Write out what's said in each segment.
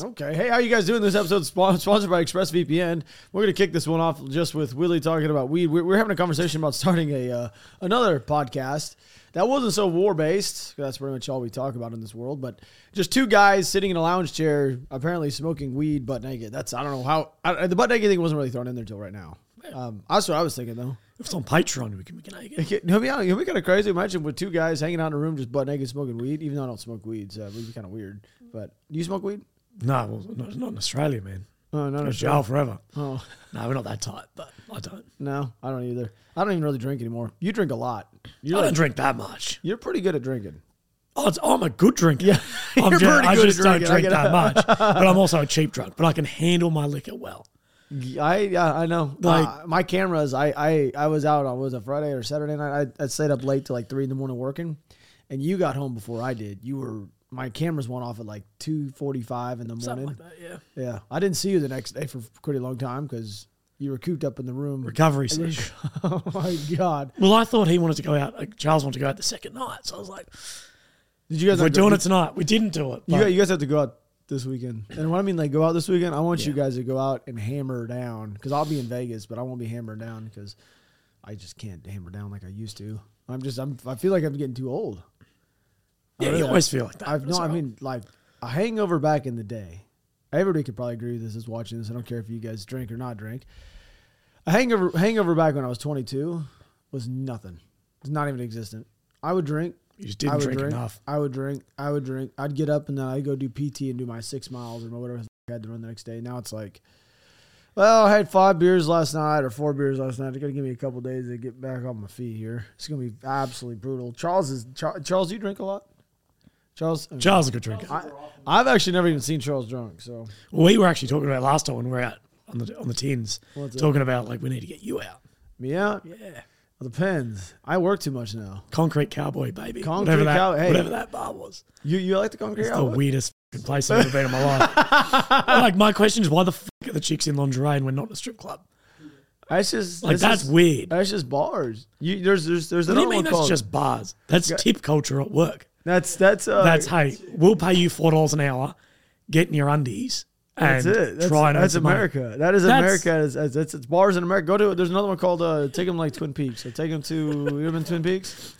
Okay. Hey, how you guys doing? This episode sponsored by ExpressVPN. We're going to kick this one off just with Willie talking about weed. We're having a conversation about starting another podcast that wasn't so war-based. That's pretty much all we talk about in this world. But just two guys sitting in a lounge chair, apparently smoking weed, butt naked. That's, I don't know how. The butt naked thing wasn't really thrown in there until right now. That's what I was thinking, though. If it's on Patreon, we can make it naked. It'll be kind of crazy. Imagine with two guys hanging out in a room just butt naked smoking weed, even though I don't smoke weed, so it would be kind of weird. But do you smoke weed? No, well, not in Australia, man. Oh, no, jail forever. Oh, no, we're not that tight, but I don't. No, I don't either. I don't even really drink anymore. You drink a lot. I don't drink that much. You're pretty good at drinking. Oh, I'm a good drinker. Yeah, I just don't drink that much. But I'm also a cheap drunk. But I can handle my liquor well. I know. Like, my cameras. I was out on Friday or Saturday night. I stayed up late till like 3 a.m. working, and you got home before I did. You were. My cameras went off at like 2:45 in the morning. Something like that, yeah. Yeah. I didn't see you the next day for a pretty long time because you were cooped up in the room. Recovery session. Oh, my God. Well, I thought he wanted to go out. Like Charles wanted to go out the second night. So I was like, "Did you guys? We're doing it tonight." We didn't do it. You guys have to go out this weekend. And what I mean, like, go out this weekend, I want you guys to go out and hammer down because I'll be in Vegas, but I won't be hammered down because I just can't hammer down like I used to. I feel like I'm getting too old. Yeah, you always feel like that. I mean, like a hangover back in the day. Everybody could probably agree with this. Is watching this. I don't care if you guys drink or not drink. A hangover back when I was 22 was nothing. It's not even existent. I would drink. You just didn't drink enough. I would drink. I'd get up and then I'd go do PT and do my 6 miles or whatever I had to run the next day. Now it's like, well, I had 5 beers last night or 4 beers last night. It's going to give me a couple of days to get back on my feet here. It's going to be absolutely brutal. Charles, you drink a lot? Charles is a good drinker. I've actually never even seen Charles drunk. So we were actually talking about last time when we were out on the tins, about like we need to get you out. Yeah, yeah. Well, depends. I work too much now. Concrete Cowboy, baby. Whatever that bar was. You like the Concrete Cowboy? It's the weirdest place I've ever been in my life. Like my question is, why the fuck are the chicks in lingerie and we're not in a strip club? That's just like that's weird. That's just bars. There's what do you mean that's just bars? That's tip culture at work. That's hey, we'll pay you $4 an hour, get in your undies, and that's it. That's America. Money. That is America. It's bars in America. Go to it. There's another one called Take Them Like Twin Peaks. So take them to you ever been Twin Peaks?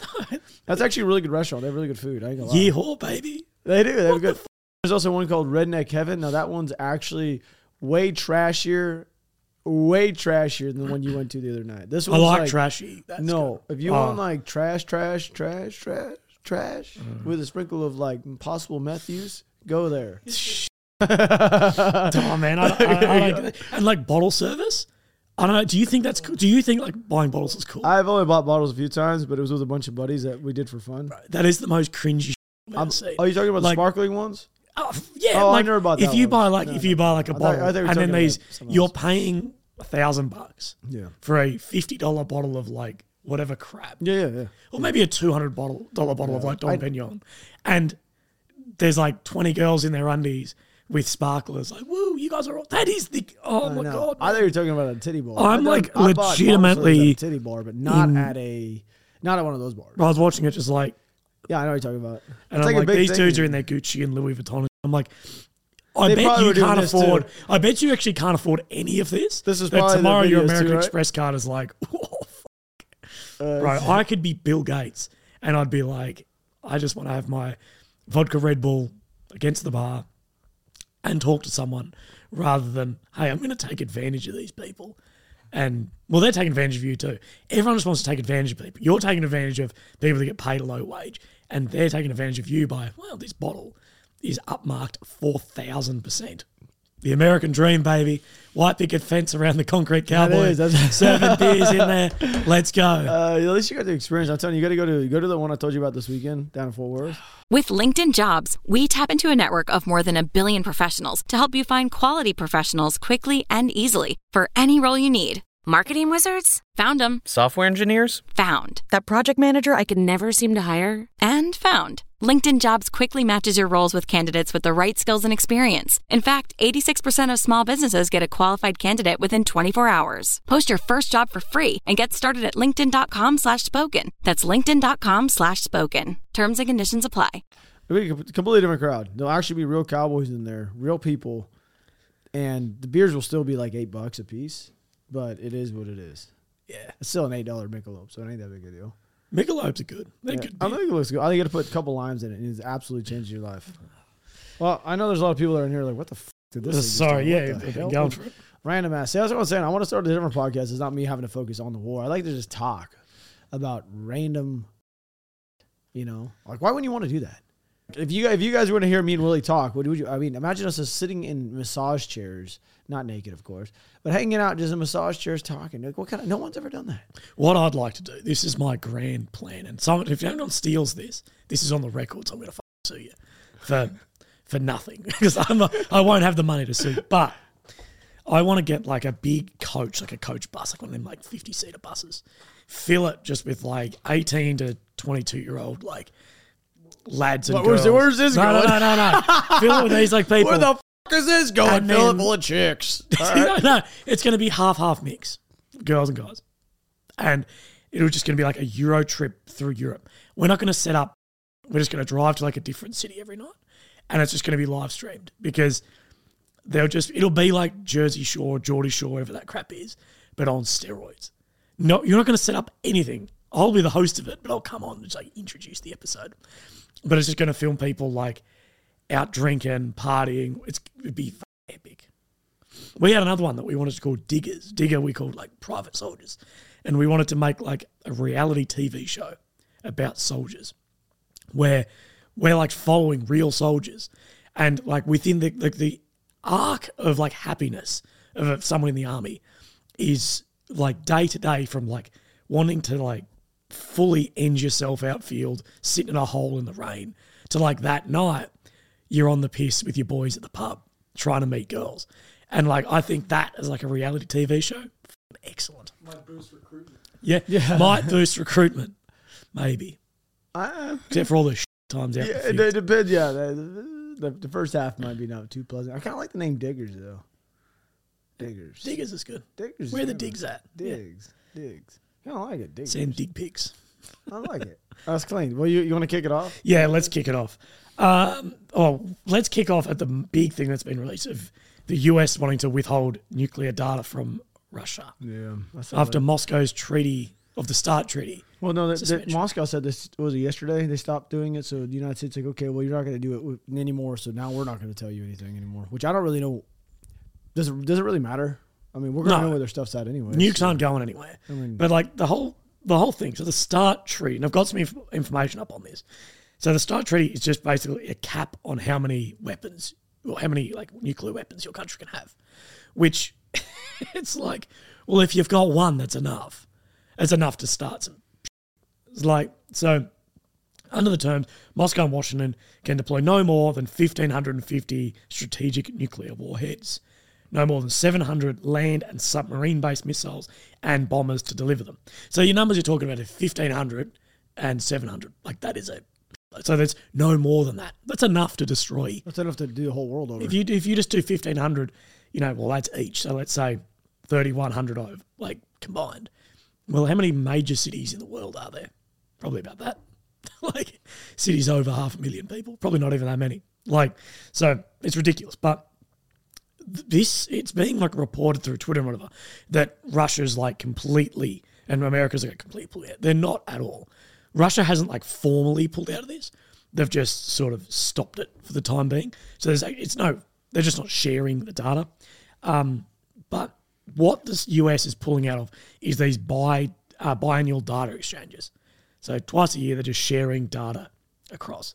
That's actually a really good restaurant. They have really good food. I ain't gonna lie. Yeehaw, baby. They do. They have good. There's also one called Redneck Heaven. Now that one's actually way trashier than the one you went to the other night. This one I like trashy. That's no, good. If you want like trash with a sprinkle of like possible meth use, go there. Oh man, I like bottle service. I don't know. Do you think that's cool? Do you think like buying bottles is cool? I've only bought bottles a few times, but it was with a bunch of buddies that we did for fun. Right. That is the most cringy. Are you talking about the sparkling ones? Yeah. I never bought that. If you buy like a bottle, and then these, you're paying $1,000 for a $50 bottle of like. Whatever crap. Yeah. Or maybe a $200 bottle of like Dom Pignon. And there's like 20 girls in their undies with sparklers. Like, woo, you guys are all... That is the... Oh, my God. I thought you were talking about a titty bar. I'm like legitimately... A titty bar, but not at one of those bars. I was watching it just like... Yeah, I know what you're talking about. And it's I'm like these dudes are in their Gucci and Louis Vuitton. I'm like... I bet you actually can't afford any of this. This is probably tomorrow your American Express card is like... Right, I could be Bill Gates and I'd be like, I just want to have my vodka Red Bull against the bar and talk to someone rather than, hey, I'm going to take advantage of these people. And, well, they're taking advantage of you too. Everyone just wants to take advantage of people. You're taking advantage of people that get paid a low wage and they're taking advantage of you by, well, this bottle is upmarked 4,000%. The American dream, baby. White picket fence around the Concrete Cowboy. That's serving beers in there. Let's go. At least you got the experience. I'm telling you, you got to go to the one I told you about this weekend down in Fort Worth. With LinkedIn Jobs, we tap into a network of more than 1 billion professionals to help you find quality professionals quickly and easily for any role you need. Marketing wizards? Found them. Software engineers? Found. That project manager I could never seem to hire? And found. LinkedIn Jobs quickly matches your roles with candidates with the right skills and experience. In fact, 86% of small businesses get a qualified candidate within 24 hours. Post your first job for free and get started at linkedin.com/spoken. That's linkedin.com/spoken. Terms and conditions apply. It'll be a completely different crowd. There'll actually be real cowboys in there, real people, and the beers will still be like $8 a piece. But it is what it is. Yeah. It's still an $8 Michelob, so it ain't that big a deal. Michelobes are good. I think it looks good. I think you got to put a couple limes in it, and it's absolutely changed your life. Well, I know there's a lot of people that are in here like, what the f*** did this? Sorry, yeah. Going for it. Random ass. See, that's what I'm saying. I want to start a different podcast. It's not me having to focus on the war. I like to just talk about random, you know. Like, why wouldn't you want to do that? If you guys were to hear me and Willie talk, what would you? I mean, imagine us just sitting in massage chairs, not naked, of course, but hanging out just in massage chairs talking. Like, what kind of? No one's ever done that. What I'd like to do. This is my grand plan, and someone, if anyone steals this is on the records. I'm gonna sue you for nothing because I won't have the money to sue. But I want to get like a big coach, like a coach bus, like one of them like 50-seater buses. Fill it just with like 18 to 22-year-old like. Lads and girls. Where's this going? No. Fill it with these like people. Where the fuck is this going? And fill it full of chicks. Right. No, it's going to be half mix, girls and guys, and it was just going to be like a Euro trip through Europe. We're not going to set up. We're just going to drive to like a different city every night, and it's just going to be live streamed because it'll be like Jersey Shore, Geordie Shore, whatever that crap is, but on steroids. No, you're not going to set up anything. I'll be the host of it, but I'll come on and just like introduce the episode. But it's just going to film people like out drinking, partying. It'd be epic. We had another one that we wanted to call Diggers. Digger we called like Private Soldiers. And we wanted to make like a reality TV show about soldiers where we're like following real soldiers. And like within the arc of like happiness of someone in the army is like day to day from like wanting to like fully end yourself outfield, sitting in a hole in the rain, to like that night, you're on the piss with your boys at the pub, trying to meet girls. And like, I think that is like a reality TV show. Excellent. Might boost recruitment. Yeah. Might boost recruitment. Maybe. Except for all the times out. Yeah, it depends. Yeah. The first half might be not too pleasant. I kind of like the name Diggers though. Diggers. Diggers is good. Diggers. Where are the digs at? Digs. Yeah. Digs. I don't like it. Diggers. Send dig pics. I like it. That's clean. Well, you want to kick it off? Yeah, let's kick it off. Let's kick off at the big thing that's been released of the US wanting to withhold nuclear data from Russia. Yeah. After Moscow's treaty of the START treaty. Well, no, Moscow said this was yesterday. They stopped doing it. So the United States like, okay, well, you're not going to do it anymore. So now we're not going to tell you anything anymore, which I don't really know. Does it really matter? I mean, we're going to know where their stuff's at anyway. Nukes aren't going anywhere. I mean, but like the whole thing. So the START treaty, and I've got some information up on this. So the START treaty is just basically a cap on how many weapons or how many like nuclear weapons your country can have. Which it's like, well, if you've got one, that's enough. It's enough to start some. It's like so. Under the terms, Moscow and Washington can deploy no more than 1,550 strategic nuclear warheads. No more than 700 land and submarine-based missiles and bombers to deliver them. So your numbers you're talking about are 1,500 and 700. Like, that is so there's no more than that. That's enough to destroy. That's enough to do the whole world over. If you just do 1,500, you know, well, that's each. So let's say 3,100 over, like, combined. Well, how many major cities in the world are there? Probably about that. Like, cities over 500,000 people. Probably not even that many. Like, so it's ridiculous, but... It's being like reported through Twitter and whatever that Russia's like completely and America's like completely pulled out. They're not at all. Russia hasn't like formally pulled out of this. They've just sort of stopped it for the time being. So there's like, they're just not sharing the data. But what the US is pulling out of is these biannual data exchanges. So twice a year, they're just sharing data across.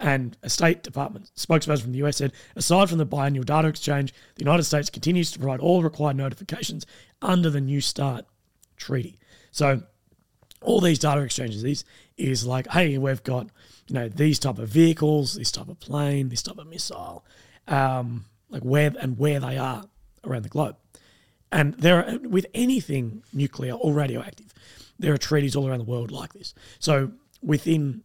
And a State Department spokesperson from the US said, aside from the biannual data exchange, the United States continues to provide all required notifications under the New START treaty. So all these data exchanges, these is like, hey, we've got, you know, these type of vehicles, this type of plane, this type of missile, like where they are around the globe. And there are, with anything nuclear or radioactive, there are treaties all around the world like this. So within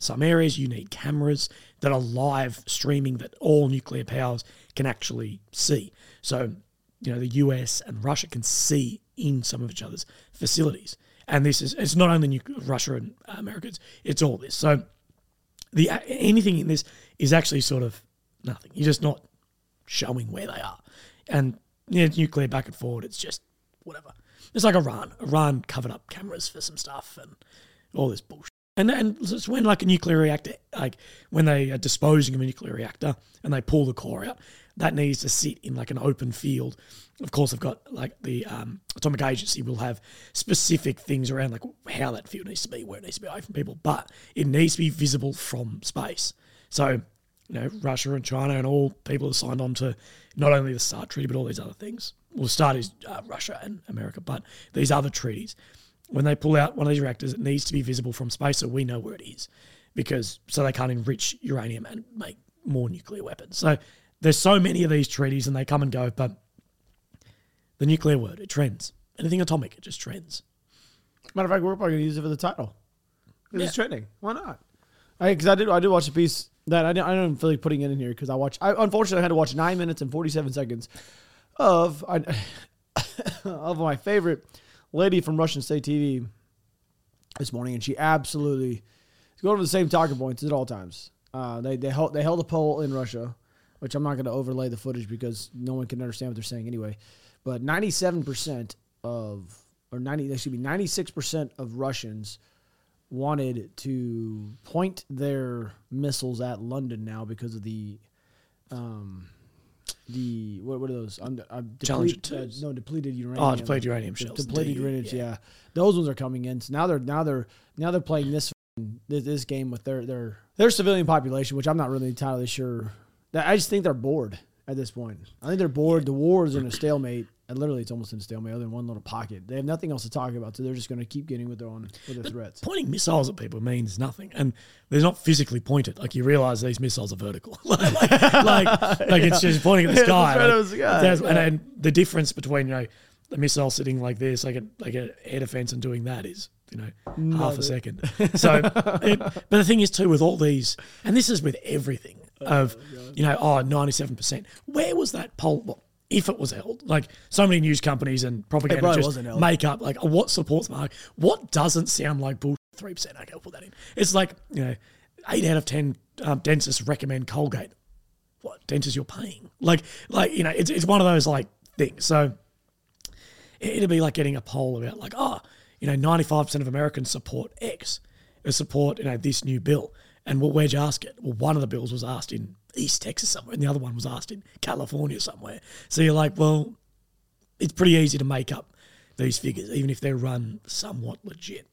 some areas, you need cameras that are live streaming that all nuclear powers can actually see. So, you know, the US and Russia can see in some of each other's facilities. And this is, it's not only Russia and America, it's all this. So the anything in this is actually sort of nothing. You're just not showing where they are. And, you know, nuclear back and forward, it's just whatever. It's like Iran. Iran covered up cameras for some stuff and all this bullshit. And it's when, like, a nuclear reactor, like when they are disposing of a nuclear reactor and they pull the core out, that needs to sit in like an open field. Of course, I've got like the Atomic Agency will have specific things around like how that field needs to be, where it needs to be away from people, but it needs to be visible from space. So, you know, Russia and China and all people have signed on to not only the START treaty, but all these other things. Well, START is Russia and America, but these other treaties. When they pull out one of these reactors, it needs to be visible from space so we know where it is, because so they can't enrich uranium and make more nuclear weapons. So there's so many of these treaties and they come and go, but the nuclear word, it trends. Anything atomic, it just trends. Matter of fact, we're probably going to use it for the title. It's trending. Why not? Because I did watch a piece that I don't feel like putting it in here because I unfortunately had to watch 9 minutes and 47 seconds of my favorite lady from Russian State TV this morning, and she absolutely is going over the same talking points at all times. They held a poll in Russia, which I'm not going to overlay the footage because no one can understand what they're saying anyway. But 96% of Russians wanted to point their missiles at London now because of the what are those? Depleted uranium. Oh, depleted uranium shells. Depleted uranium, yeah. Those ones are coming in. So now they're playing this game with their civilian population, which I'm not really entirely sure. I just think they're bored at this point. I think they're bored. The war is in a stalemate. And literally, it's almost in a stalemate, other than one little pocket. They have nothing else to talk about, so they're just going to keep getting with their threats. Pointing missiles at people means nothing, and they're not physically pointed. Like, you realize these missiles are vertical. It's just pointing at the sky. And the difference between, you know, the missile sitting like this, like an air defense, and doing that is, you know, half a second. So, but the thing is too with all these, and this is with everything of, you know, 97%. Where was that poll? Well, if it was held, like so many news companies and propaganda just make up, like, what supports Mark? What doesn't sound like bullshit? 3%. Okay, I'll put that in. It's like, you know, 8 out of 10 dentists recommend Colgate. What dentists you're paying? Like you know, it's one of those like things. So it'd be like getting a poll about like, oh, you know, 95% of Americans support X, or support, you know, this new bill. And well, where'd you ask it? Well, one of the bills was asked in East Texas somewhere, and the other one was asked in California somewhere. So you're like, well, it's pretty easy to make up these figures, even if they're run somewhat legit.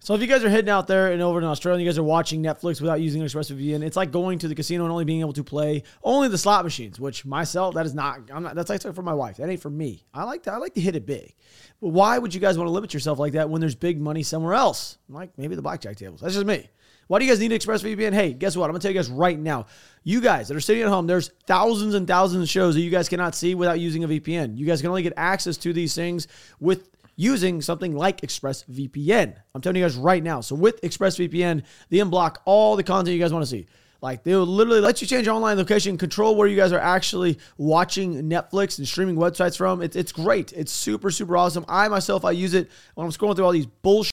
So if you guys are heading out there and over in Australia, you guys are watching Netflix without using ExpressVPN, it's like going to the casino and only being able to play only the slot machines, which myself, that's actually for my wife. That ain't for me. I like to hit it big. But why would you guys want to limit yourself like that when there's big money somewhere else? Like maybe the blackjack tables. That's just me. Why do you guys need ExpressVPN? Hey, guess what? I'm going to tell you guys right now. You guys that are sitting at home, there's thousands and thousands of shows that you guys cannot see without using a VPN. You guys can only get access to these things with using something like ExpressVPN. I'm telling you guys right now. So with ExpressVPN, they unblock all the content you guys want to see. Like, they'll literally let you change your online location, control where you guys are actually watching Netflix and streaming websites from. It's great. It's super, super awesome. I use it when I'm scrolling through all these bullshit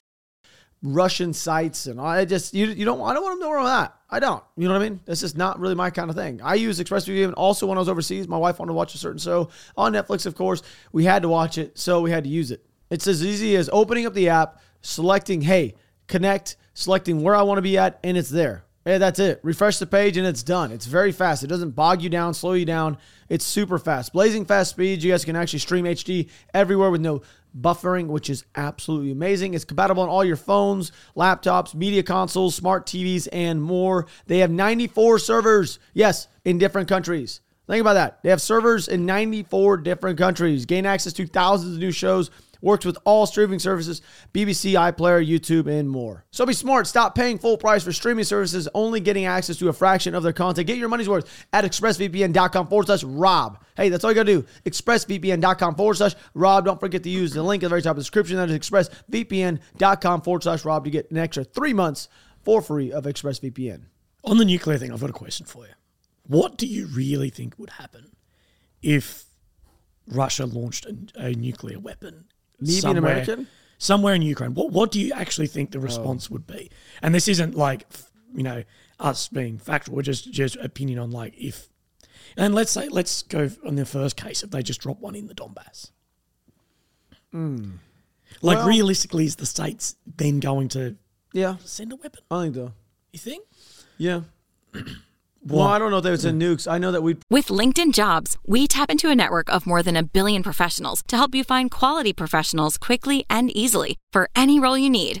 Russian sites, and I don't want them to know that. I don't. You know what I mean? That's just not really my kind of thing. I use ExpressVPN, and also when I was overseas, my wife wanted to watch a certain show on Netflix, of course. We had to watch it, so we had to use it. It's as easy as opening up the app, selecting, hey, connect, selecting where I want to be at, and it's there. Yeah, that's it. Refresh the page and it's done. It's very fast. It doesn't bog you down, slow you down. It's super fast. Blazing fast speeds. You guys can actually stream HD everywhere with no buffering, which is absolutely amazing. It's compatible on all your phones, laptops, media consoles, smart TVs, and more. They have 94 servers, yes, in different countries. Think about that. They have servers in 94 different countries. Gain access to thousands of new shows. Works with all streaming services, BBC, iPlayer, YouTube, and more. So be smart. Stop paying full price for streaming services, only getting access to a fraction of their content. Get your money's worth at expressvpn.com/Rob. Hey, that's all you got to do. Expressvpn.com/Rob. Don't forget to use the link at the very top of the description. That is expressvpn.com/Rob to get an extra 3 months for free of ExpressVPN. On the nuclear thing, I've got a question for you. What do you really think would happen if Russia launched a nuclear weapon? Me being American? Somewhere in Ukraine. What do you actually think the response would be? And this isn't like, you know, us being factual. We're just opinion on like if... And let's say, let's go on the first case if they just drop one in the Donbass. Mm. Like well, realistically, is the states then going to send a weapon? I think so. You think? Yeah. Well, I don't know if they would send nukes. I know that we... With LinkedIn Jobs, we tap into a network of more than 1 billion professionals to help you find quality professionals quickly and easily for any role you need.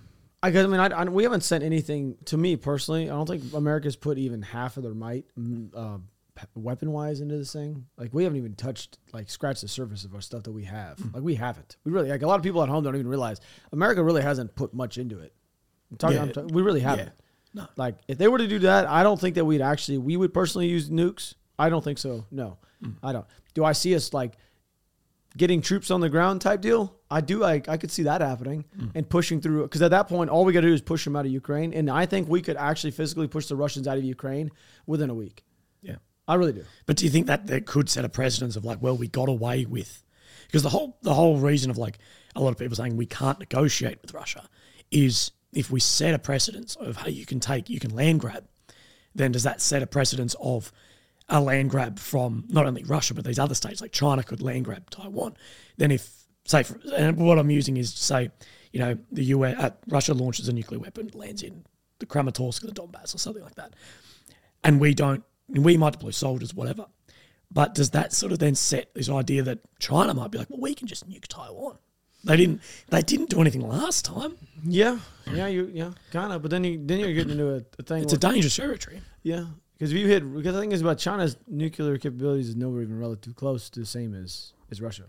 I mean, we haven't sent anything to me personally. I don't think America's put even half of their might weapon-wise into this thing. Like, we haven't even touched, like, scratched the surface of our stuff that we have. Like, we haven't. We really, like, a lot of people at home don't even realize America really hasn't put much into it. We really haven't. Yeah. No. Like, if they were to do that, I don't think that we'd actually, we would personally use nukes. I don't think so. No, I don't. Do I see us, like, getting troops on the ground type deal? I do. I could see that happening and pushing through. Because at that point, all we got to do is push them out of Ukraine. And I think we could actually physically push the Russians out of Ukraine within a week. Yeah. I really do. But do you think that that could set a precedence of like, well, we got away with... Because the whole reason of like a lot of people saying we can't negotiate with Russia is if we set a precedence of, hey, you can land grab, then does that set a precedence of... a land grab from not only Russia, but these other states like China could land grab Taiwan. Then if, say, and what I'm using is say, you know, the US, Russia launches a nuclear weapon, lands in the Kramatorsk and the Donbass or something like that. And we might deploy soldiers, whatever. But does that sort of then set this idea that China might be like, well, we can just nuke Taiwan. They didn't do anything last time. Yeah, kind of. But then you're getting into a thing. It's a dangerous territory. Yeah. Because the thing is about China's nuclear capabilities is nowhere even relatively close to the same as Russia.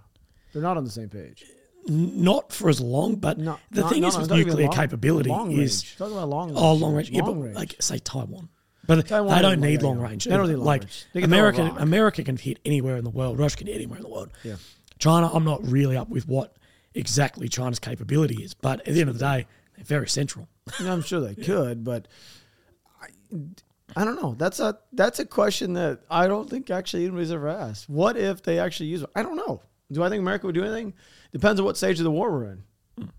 They're not on the same page. Not for as long, but the thing is with nuclear capability is... Range. Talking about long range. Oh, long range. Yeah, but like, say, Taiwan. But Taiwan they don't need long range. They don't need long range. America can hit anywhere in the world. Russia can hit anywhere in the world. Yeah. China, I'm not really up with what exactly China's capability is, but at the end of the day, they're very central. I'm sure they could, but... I don't know. That's a question that I don't think actually anybody's ever asked. What if they actually use it? I don't know. Do I think America would do anything? Depends on what stage of the war we're in.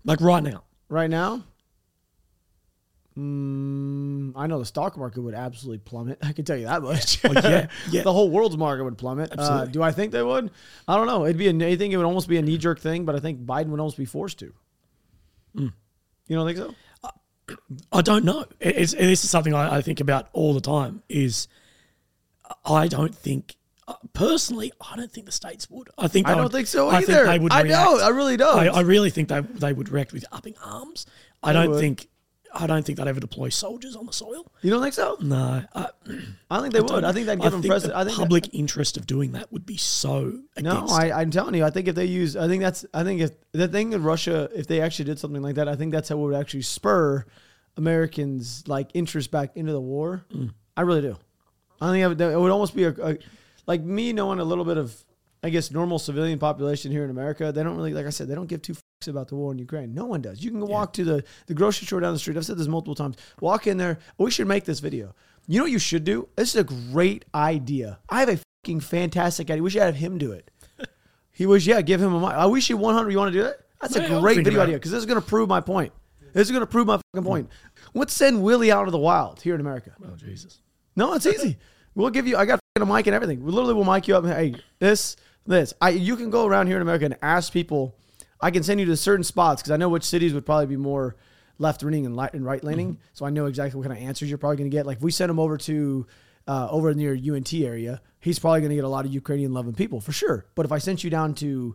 Like right now. Right now? I know the stock market would absolutely plummet. I can tell you that much. Oh, yeah. The whole world's market would plummet. Absolutely. Do I think they would? I don't know. I think it would almost be a knee-jerk thing, but I think Biden would almost be forced to. You don't think so? I don't know. This is something I think about all the time is I don't think, personally, I don't think the states would. I don't think so either. I think they would react. I know. I really don't. I really think they would react with upping arms. I don't think they'd ever deploy soldiers on the soil. You don't think so? No. I think they would. I think they'd give them precedent. I think the public interest of doing that would be so against. No, I'm telling you, I think if they use, I think that's, I think if the thing in Russia, if they actually did something like that, I think that's how it would actually spur Americans' like interest back into the war. I really do. I think it would almost be a like me knowing a little bit of, I guess, normal civilian population here in America. They don't really, like I said, they don't give two fucks about the war in Ukraine. No one does. You can walk to the grocery store down the street. I've said this multiple times. Walk in there. We should make this video. You know what you should do? This is a great idea. I have a fucking fantastic idea. We should have him do it. Give him a mic. I wish you 100. You want to do that? That's a great video idea because this is going to prove my point. This is going to prove my fucking point. Let's send Willie out of the wild here in America. Oh, Jesus. No, it's easy. We'll give you, I got a mic and everything. We literally will mic you up. And, hey, you can go around here in America and ask people. I can send you to certain spots because I know which cities would probably be more left-leaning and right-leaning. Mm-hmm. So I know exactly what kind of answers you're probably going to get. Like if we send him over to over near UNT area, he's probably going to get a lot of Ukrainian-loving people for sure. But if I sent you down to,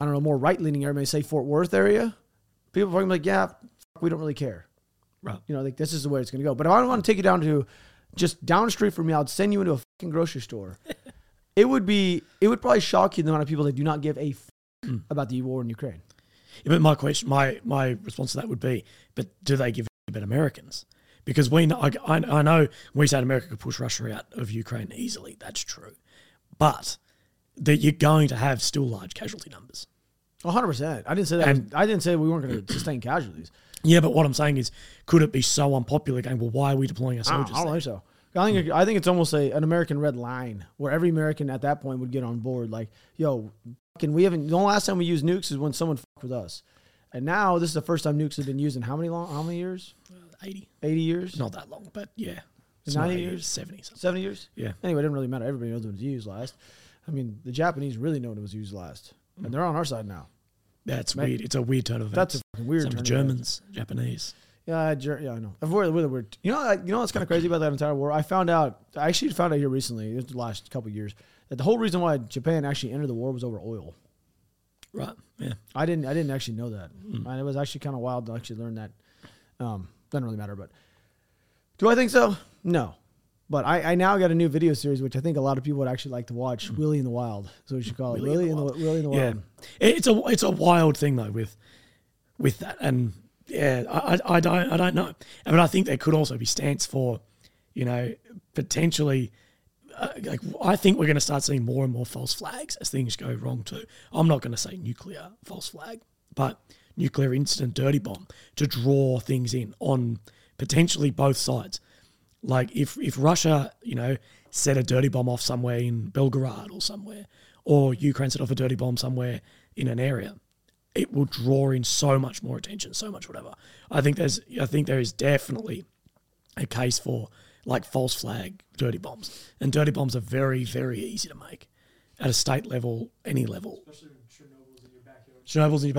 I don't know, more right-leaning area, maybe say Fort Worth area, people are probably going to be like, yeah, we don't really care. Right. You know, like this is the way it's going to go. But if I don't want to take you down to just down the street from me, I'd send you into a fucking grocery store. It would probably shock you the amount of people that do not give a about the war in Ukraine. Yeah, but my question, my response to that would be, but do they give a about Americans? Because we know, I know we said America could push Russia out of Ukraine easily. That's true. But that you're going to have still large casualty numbers. 100%. I didn't say that. I didn't say we weren't going to sustain casualties. Yeah, but what I'm saying is, could it be so unpopular going, well, why are we deploying our soldiers? I don't think so. I think it's almost an American red line where every American at that point would get on board. Like, yo, fucking, the only last time we used nukes is when someone fucked with us. And now this is the first time nukes have been used in how many years? 80. 80 years? Not that long, but yeah. 90 years? 70. Something. 70 years? Yeah. Anyway, it didn't really matter. Everybody knows when it was used last. I mean, the Japanese really know when it was used last. Mm. And they're on our side now. That's weird. It's a weird turn of events. That's a weird turn of Germans, events. Japanese. Yeah, I know. We're the weird. You know what's kind of crazy about that entire war? I actually found out here recently, the last couple of years, that the whole reason why Japan actually entered the war was over oil. Right. Yeah. I didn't actually know that. Mm. And it was actually kind of wild to actually learn that. Doesn't really matter, but do I think so? No. But I now got a new video series, which I think a lot of people would actually like to watch. Willie in the Wild is what we should call it. Willie in the Wild. Yeah. It's a wild thing though with that, and yeah, I don't know. I mean, I think there could also be stance for, you know, potentially. I think we're going to start seeing more and more false flags as things go wrong too. I'm not going to say nuclear false flag, but nuclear incident, dirty bomb to draw things in on potentially both sides. Like if Russia, you know, set a dirty bomb off somewhere in Belgorod or somewhere, or Ukraine set off a dirty bomb somewhere in an area, it will draw in so much more attention, so much whatever. I think there is definitely a case for like false flag dirty bombs, and dirty bombs are very, very easy to make at a state level, any level. Especially Chernobyl's in your backyard.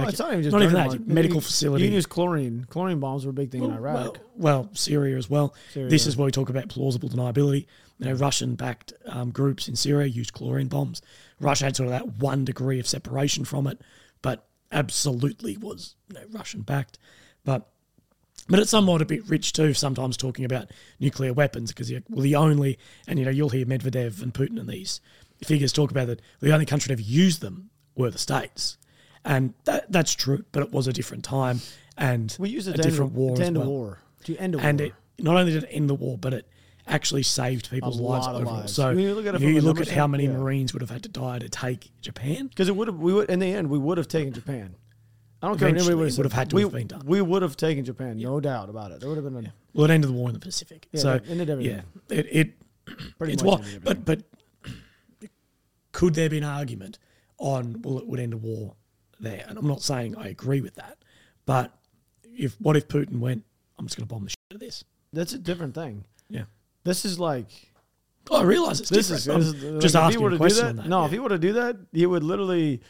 It's not even just that. Medical facility. You can use chlorine. Chlorine bombs were a big thing in Iraq. Well, Syria as well. This is where we talk about plausible deniability. You know, Russian-backed groups in Syria used chlorine bombs. Russia had sort of that 1 degree of separation from it, but absolutely was, you know, Russian-backed. But it's somewhat a bit rich too sometimes talking about nuclear weapons because you'll hear Medvedev and Putin and these figures talk about that the only country that ever used them were the states. And that's true, but it was a different time and we used it a different war as well. To end a war. And it not only did it end the war, but it actually saved people's lives overall. So you look at how many Marines would have had to die to take Japan. Because we would have taken Japan. I don't care if anybody would have had to have been done. We would have taken Japan, no doubt about it. There would have been well, it ended the war in the Pacific. Yeah, so it ended everything. Yeah, it pretty much wild, ended everything. But could there be an argument on it would end a war? There, and I'm not saying I agree with that, but what if Putin went, I'm just going to bomb the shit out of this? That's a different thing. Yeah, this is like I realise it's this different. Just like asking a question on that. No, yeah. If he were to do that, he would literally.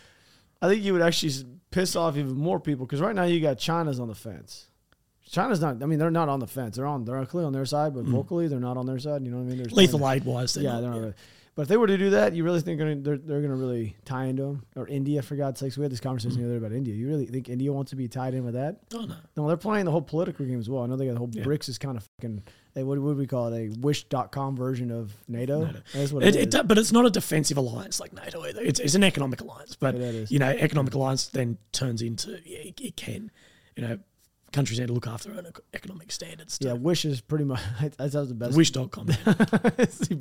I think you would actually piss off even more people because right now you got China's on the fence. China's not. I mean, they're not on the fence. They're clearly on their side, but vocally they're not on their side. You know what I mean? There's lethal aid wise, yeah, they're not. Really. But if they were to do that, you really think they're going to really tie into them? Or India, for God's sakes. We had this conversation the other day about India. You really think India wants to be tied in with that? Oh, no. No, they're playing the whole political game as well. I know they got the whole BRICS is kind of fucking, what would we call it, a wish.com version of NATO? That's what it is. But it's not a defensive alliance like NATO either. It's an economic alliance. But, you know, economic alliance then turns into, it can, you know, countries had to look after their own economic standards. Too. Yeah, Wish is pretty much that was the best. Wish.com. It's the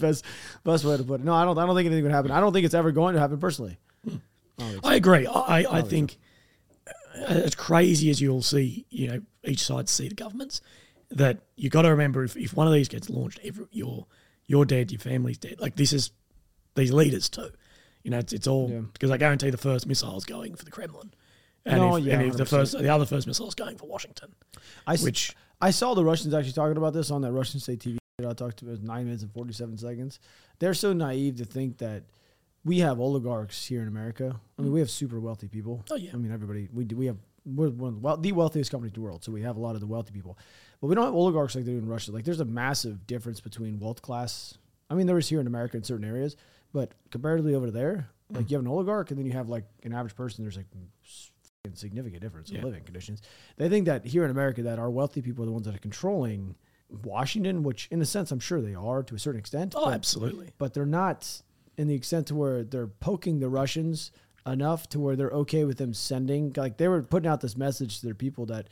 best way to put it. No, I don't think anything would happen. I don't think it's ever going to happen personally. I agree. I think as crazy as you'll see, you know, each side see the governments. That you got to remember if one of these gets launched, you're dead, your family's dead. Like this is these leaders too. You know, it's all because I guarantee the first missile's going for the Kremlin. And the other missile is going for Washington. I saw the Russians actually talking about this on that Russian state TV I talked to. It was 9 minutes and 47 seconds. They're so naive to think that we have oligarchs here in America. I mean, we have super wealthy people. Oh yeah. I mean, everybody. We're the wealthiest company in the world, so we have a lot of the wealthy people. But we don't have oligarchs like they do in Russia. Like, there's a massive difference between wealth class. I mean, there is here in America in certain areas, but comparatively over there, like, you have an oligarch and then you have, like, an average person. There's, like, significant difference in living conditions. They think that here in America that our wealthy people are the ones that are controlling Washington, which, in a sense, I'm sure they are to a certain extent. Oh, absolutely. But they're not in the extent to where they're poking the Russians enough to where they're okay with them sending. Like, they were putting out this message to their people that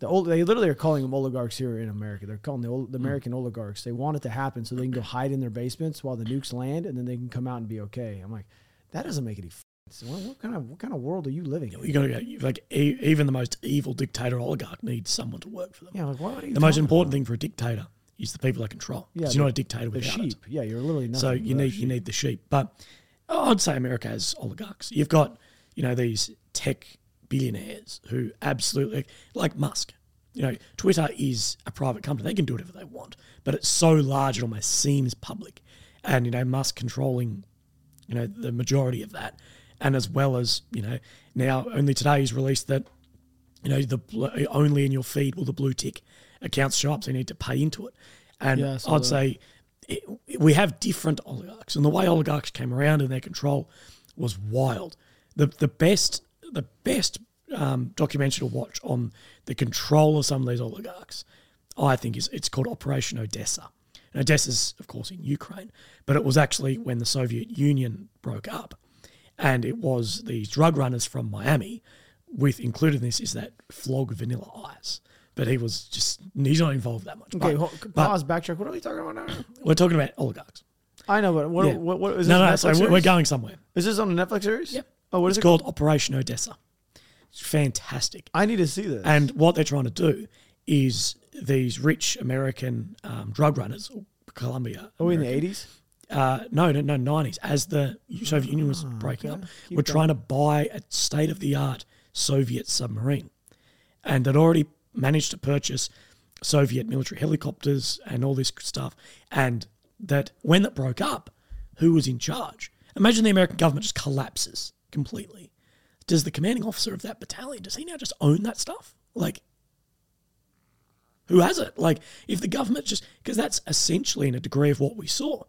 they literally are calling them oligarchs here in America. They're calling the American oligarchs. They want it to happen so they can go hide in their basements while the nukes land, and then they can come out and be okay. I'm like, that doesn't make any sense. What kind of world are you living in? Even the most evil dictator oligarch needs someone to work for them. Yeah, like, what are you the most important thing for a dictator is the people they control. Yeah, you're not a dictator without sheep. It. Yeah, you're literally nothing. So you need the sheep. But I'd say America has oligarchs. You've got, these tech billionaires who absolutely, like Musk. Twitter is a private company. They can do whatever they want, but it's so large it almost seems public. And, Musk controlling, the majority of that. And as well as, now only today he's released that, only in your feed will the blue tick accounts show up, so you need to pay into it. And I'd say we have different oligarchs, and the way oligarchs came around and their control was wild. The best documentary to watch on the control of some of these oligarchs, I think, it's called Operation Odessa. And Odessa's, of course, in Ukraine, but it was actually when the Soviet Union broke up, and it was these drug runners from Miami, with included in this is that flog Vanilla Ice. But he's not involved that much. Okay, pause, backtrack. What are we talking about now? We're talking about oligarchs. I know, but what is this? No, so we're going somewhere. Is this on a Netflix series? Yep. Oh, what is it called? Operation Odessa. It's fantastic. I need to see this. And what they're trying to do is these rich American drug runners, Colombia. Oh, in the 80s? No, 90s. As the Soviet Union was breaking up, we're trying to buy a state-of-the-art Soviet submarine. And they'd already managed to purchase Soviet military helicopters and all this stuff. And that when it broke up, who was in charge? Imagine the American government just collapses completely. Does the commanding officer of that battalion, does he now just own that stuff? Like, who has it? Like, if the government just... Because that's essentially in a degree of what we saw.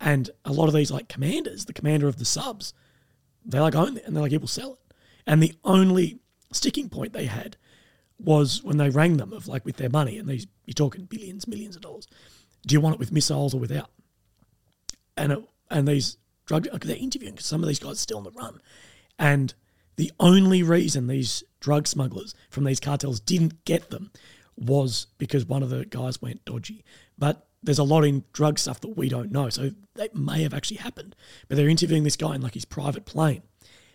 And a lot of these, like, commanders, the commander of the subs, they, like, own it, and they're like, he will sell it. And the only sticking point they had was when they rang them of, like, with their money, and these, you're talking billions, millions of dollars. Do you want it with missiles or without? And these drug... They're interviewing because some of these guys are still on the run. And the only reason these drug smugglers from these cartels didn't get them was because one of the guys went dodgy. But there's a lot in drug stuff that we don't know, so that may have actually happened. But they're interviewing this guy in, like, his private plane.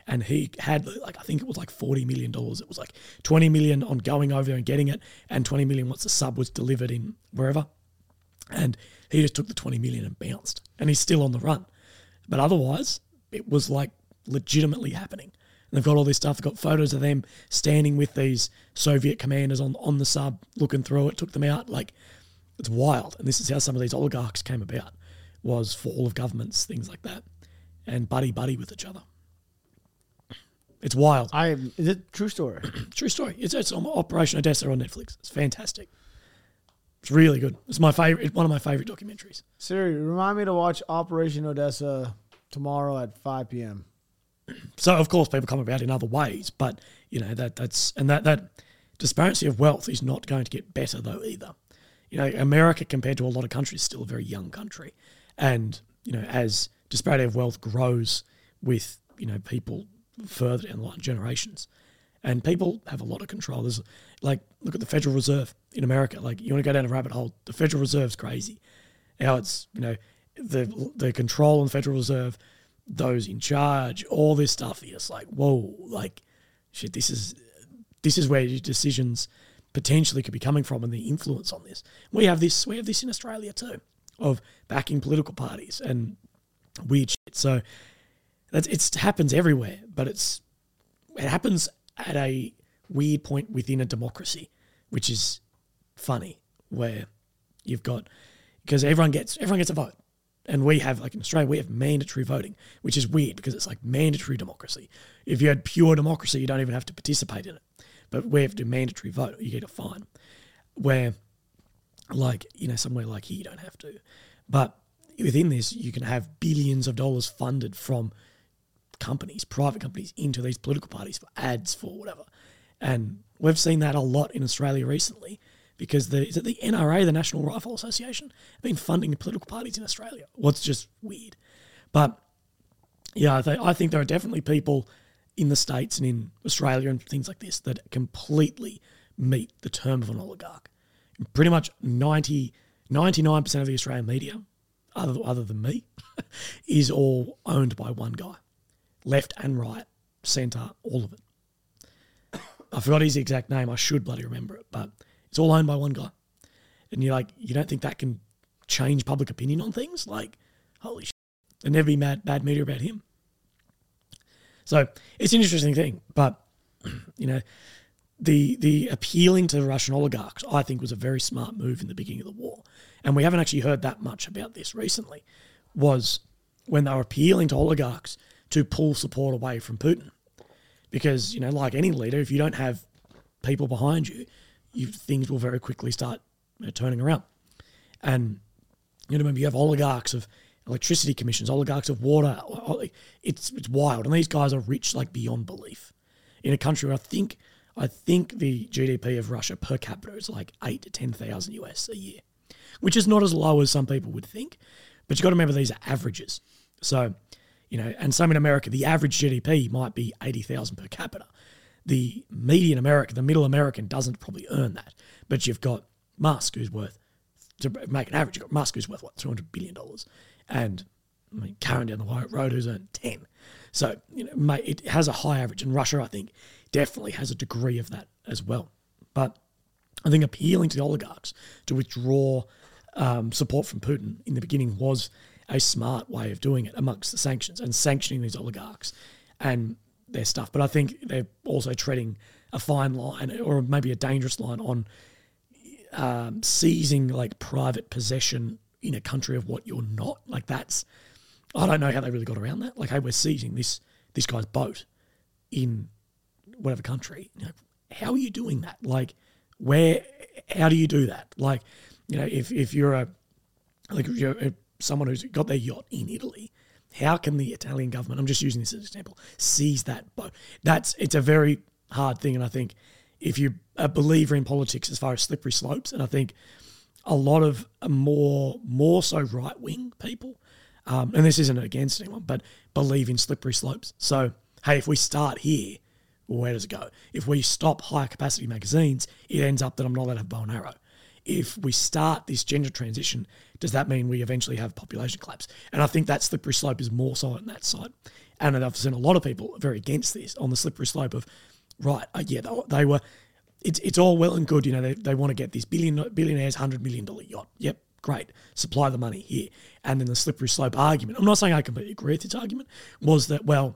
And he had, like, I think it was like $40 million. It was like $20 million on going over there and getting it, and $20 million once the sub was delivered in wherever. And he just took the $20 million and bounced. And he's still on the run. But otherwise, it was, like, legitimately happening. And they've got all this stuff. They've got photos of them standing with these Soviet commanders on the sub, looking through it, took them out. Like, it's wild. And this is how some of these oligarchs came about, was fall of governments, things like that, and buddy-buddy with each other. It's wild. Is it true story? True story. It's on Operation Odessa on Netflix. It's fantastic. It's really good. It's my favorite. It's one of my favorite documentaries. Siri, remind me to watch Operation Odessa tomorrow at 5 p.m. So of course people come about in other ways, but that disparity of wealth is not going to get better though either. America compared to a lot of countries is still a very young country, and as disparity of wealth grows with people further down the line, generations, and people have a lot of control. There's look at the Federal Reserve in America. Like, you want to go down a rabbit hole, the Federal Reserve's crazy. How it's the control on the Federal Reserve, those in charge, all this stuff. You're just like, whoa, like shit. This is where your decisions potentially could be coming from, and the influence on this. We have this in Australia too, of backing political parties and weird shit. So. It happens everywhere, but it happens at a weird point within a democracy, which is funny, where you've got, because everyone gets a vote. And we have, like in Australia, we have mandatory voting, which is weird because it's like mandatory democracy. If you had pure democracy, you don't even have to participate in it. But we have to mandatory vote, or you get a fine. Where, like, you know, somewhere like here, you don't have to. But within this, you can have billions of dollars funded from companies, private companies, into these political parties for ads, for whatever. And we've seen that a lot in Australia recently. Because the NRA, the National Rifle Association, have been funding political parties in Australia. What's just weird. But yeah, I think there are definitely people in the States and in Australia and things like this that completely meet the term of an oligarch. Pretty much 99% of the Australian media, other than me, is all owned by one guy. Left and right, centre, all of it. I forgot his exact name. I should bloody remember it, but... it's all owned by one guy. And you're like, you don't think that can change public opinion on things? Like, holy shit. There'd never be bad media about him. So it's an interesting thing. But, you know, the appealing to the Russian oligarchs, I think, was a very smart move in the beginning of the war. And we haven't actually heard that much about this recently, was when they were appealing to oligarchs to pull support away from Putin. Because, you know, like any leader, if you don't have people behind you, things will very quickly start turning around. And you know, remember, you have oligarchs of electricity commissions, oligarchs of water. It's wild. And these guys are rich like beyond belief. In a country where I think the GDP of Russia per capita is like $8,000 to $10,000 US a year, which is not as low as some people would think. But you've got to remember, these are averages. So, you know, and some in America, the average GDP might be $80,000 per capita. The median American, the middle American, doesn't probably earn that. But you've got Musk, who's worth, to make an average, you've got Musk, who's worth, what, $200 billion. And, I mean, Karen down the road, who's earned 10. So, you know, mate, it has a high average. And Russia, I think, definitely has a degree of that as well. But I think appealing to the oligarchs to withdraw support from Putin in the beginning was a smart way of doing it amongst the sanctions and sanctioning these oligarchs. And... their stuff, but I think they're also treading a fine line, or maybe a dangerous line, on seizing like private possession in a country of what you're not. Like that's, I don't know how they really got around that. Like, hey, we're seizing this guy's boat in whatever country. You know, how are you doing that? Like, where? How do you do that? Like, you know, if you're someone who's got their yacht in Italy. How can the Italian government, I'm just using this as an example, seize that boat? It's a very hard thing, and I think if you're a believer in politics as far as slippery slopes, and I think a lot of more so right-wing people, and this isn't against anyone, but believe in slippery slopes. So, hey, if we start here, well, where does it go? If we stop high-capacity magazines, it ends up that I'm not allowed to have bow and arrow. If we start this gender transition, does that mean we eventually have population collapse? And I think that slippery slope is more so on that side. And I've seen a lot of people very against this on the slippery slope of, right, yeah, they were, it's all well and good, you know, they want to get these billionaires $100 million yacht. Yep, great. Supply the money here. And then the slippery slope argument, I'm not saying I completely agree with this argument, was that, well,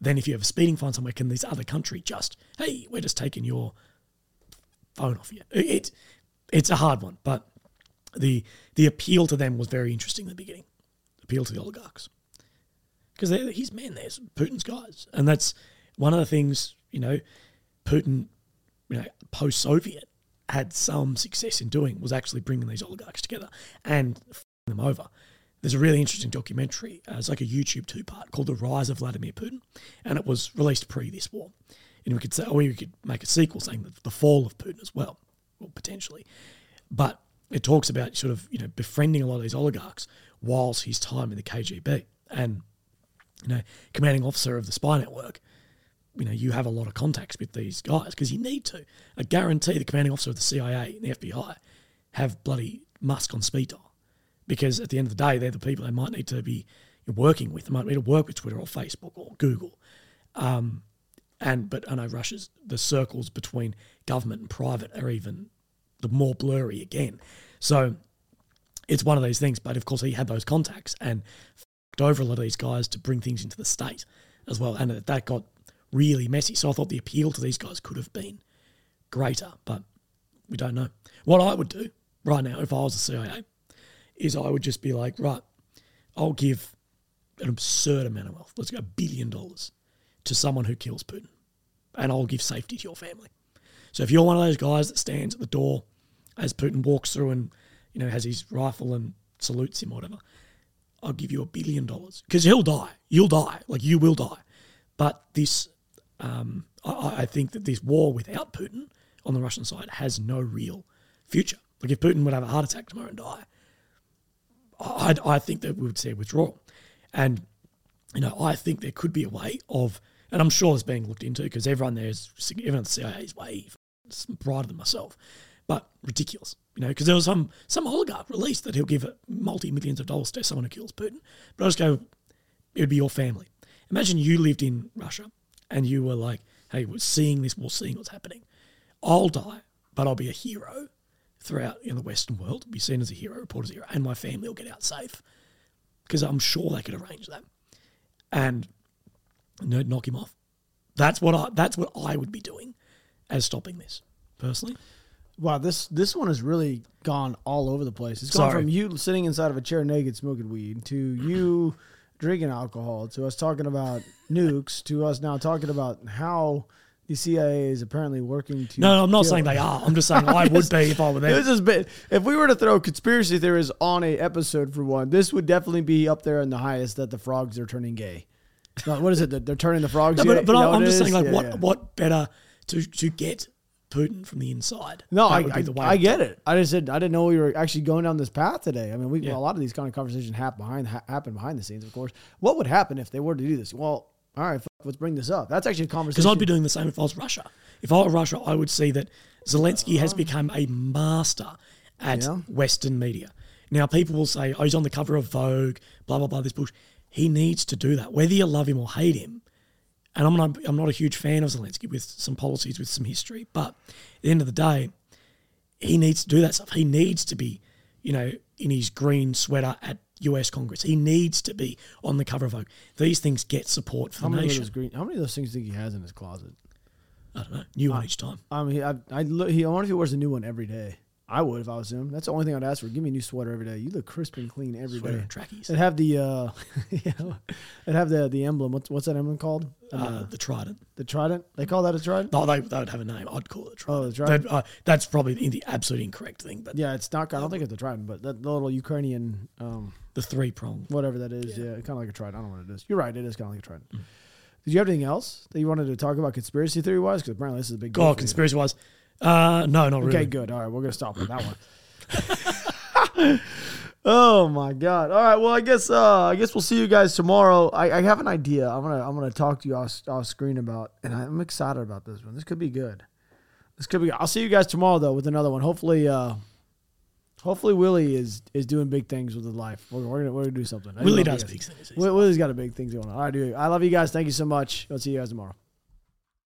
then if you have a speeding fine somewhere, can this other country just, hey, we're just taking your phone off you? It's a hard one, but the appeal to them was very interesting in the beginning. Appeal to the oligarchs. Because they're his men, they're Putin's guys. And that's one of the things, you know, Putin, you know, post-Soviet had some success in doing, was actually bringing these oligarchs together and them over. There's a really interesting documentary. It's like a YouTube two-part called The Rise of Vladimir Putin, and it was released pre this war. And we could say, or we could make a sequel saying the fall of Putin as well. Well, potentially, but it talks about sort of, you know, befriending a lot of these oligarchs whilst his time in the KGB and, you know, commanding officer of the spy network, you know, you have a lot of contacts with these guys because you need to. I guarantee the commanding officer of the CIA and the FBI have bloody Musk on speed dial because at the end of the day, they're the people they might need to be working with. They might need to work with Twitter or Facebook or Google. But I know Russia's, the circles between government and private are even the more blurry again. So it's one of these things. But of course, he had those contacts and fucked over a lot of these guys to bring things into the state as well. And that got really messy. So I thought the appeal to these guys could have been greater, but we don't know. What I would do right now if I was the CIA is I would just be like, right, I'll give an absurd amount of wealth, let's go $1 billion, to someone who kills Putin, and I'll give safety to your family. So if you're one of those guys that stands at the door as Putin walks through and, you know, has his rifle and salutes him or whatever, I'll give you $1 billion. Because he'll die. You'll die. Like, you will die. But this, I think that this war without Putin on the Russian side has no real future. Like, if Putin would have a heart attack tomorrow and die, I think that we would see a withdrawal. And, you know, I think there could be a way of, and I'm sure it's being looked into because everyone at the CIA is way brighter than myself, but ridiculous. You know, because there was some oligarch released that he'll give multi-millions of dollars to someone who kills Putin. But I just go, it would be your family. Imagine you lived in Russia and you were like, hey, we're seeing this, we're seeing what's happening. I'll die, but I'll be a hero throughout in the Western world, be seen as a hero, reported as a hero, and my family will get out safe. Because I'm sure they could arrange that. And no, knock him off. That's what I would be doing as stopping this, personally. Wow, this one has really gone all over the place. It's gone from you sitting inside of a chair naked smoking weed to you drinking alcohol to us talking about nukes to us now talking about how the CIA is apparently working to... No, I'm not saying they are. I'm just saying I would be if I were there. This has been, if we were to throw conspiracy theories on an episode for one, this would definitely be up there in the highest that the frogs are turning gay. Like, what is it? That they're turning the frogs gay? No, but I'm just saying, like, what better to get Putin from the inside? No, I get it. I just said I didn't know we were actually going down this path today. I mean, a lot of these kind of conversations happen behind the scenes, of course. What would happen if they were to do this? Well, all right, let's bring this up. That's actually a conversation. Because I'd be doing the same if I was Russia. If I were Russia, I would see that Zelensky has become a master at Western media. Now, people will say, oh, he's on the cover of Vogue, blah, blah, blah, this bullshit. He needs to do that. Whether you love him or hate him, and I'm not a huge fan of Zelensky with some policies, with some history, but at the end of the day, he needs to do that stuff. He needs to be, you know, in his green sweater at US Congress. He needs to be on the cover of Vogue. These things get support for the nation. How many of those things do you think he has in his closet? I don't know. New one each time. I mean, I wonder if he wears a new one every day. I would if I was him. That's the only thing I'd ask for. Give me a new sweater every day. You look crisp and clean every sweater day. And trackies. It'd have the it'd have the emblem. What's that emblem called? The trident. The trident? They call that a trident? No, they would have a name. I'd call it a trident. Oh, the trident. That's probably the absolute incorrect thing. But yeah, it's not. I don't think it's a trident, but that little Ukrainian. The three prong. Whatever that is. Yeah, kind of like a trident. I don't know what it is. You're right. It is kind of like a trident. Mm. Did you have anything else that you wanted to talk about conspiracy theory wise? Because apparently this is a big deal. Oh, conspiracy wise. No, not really. Okay, good. All right, we're going to stop with that one. Oh my God. All right, well, I guess we'll see you guys tomorrow. I have an idea. I'm going to talk to you off screen about, and I'm excited about this one. This could be good. I'll see you guys tomorrow though with another one. Hopefully Willie is doing big things with his life. We're going to do something. Willie's got big things going on. All right, dude. I love you guys. Thank you so much. I'll see you guys tomorrow.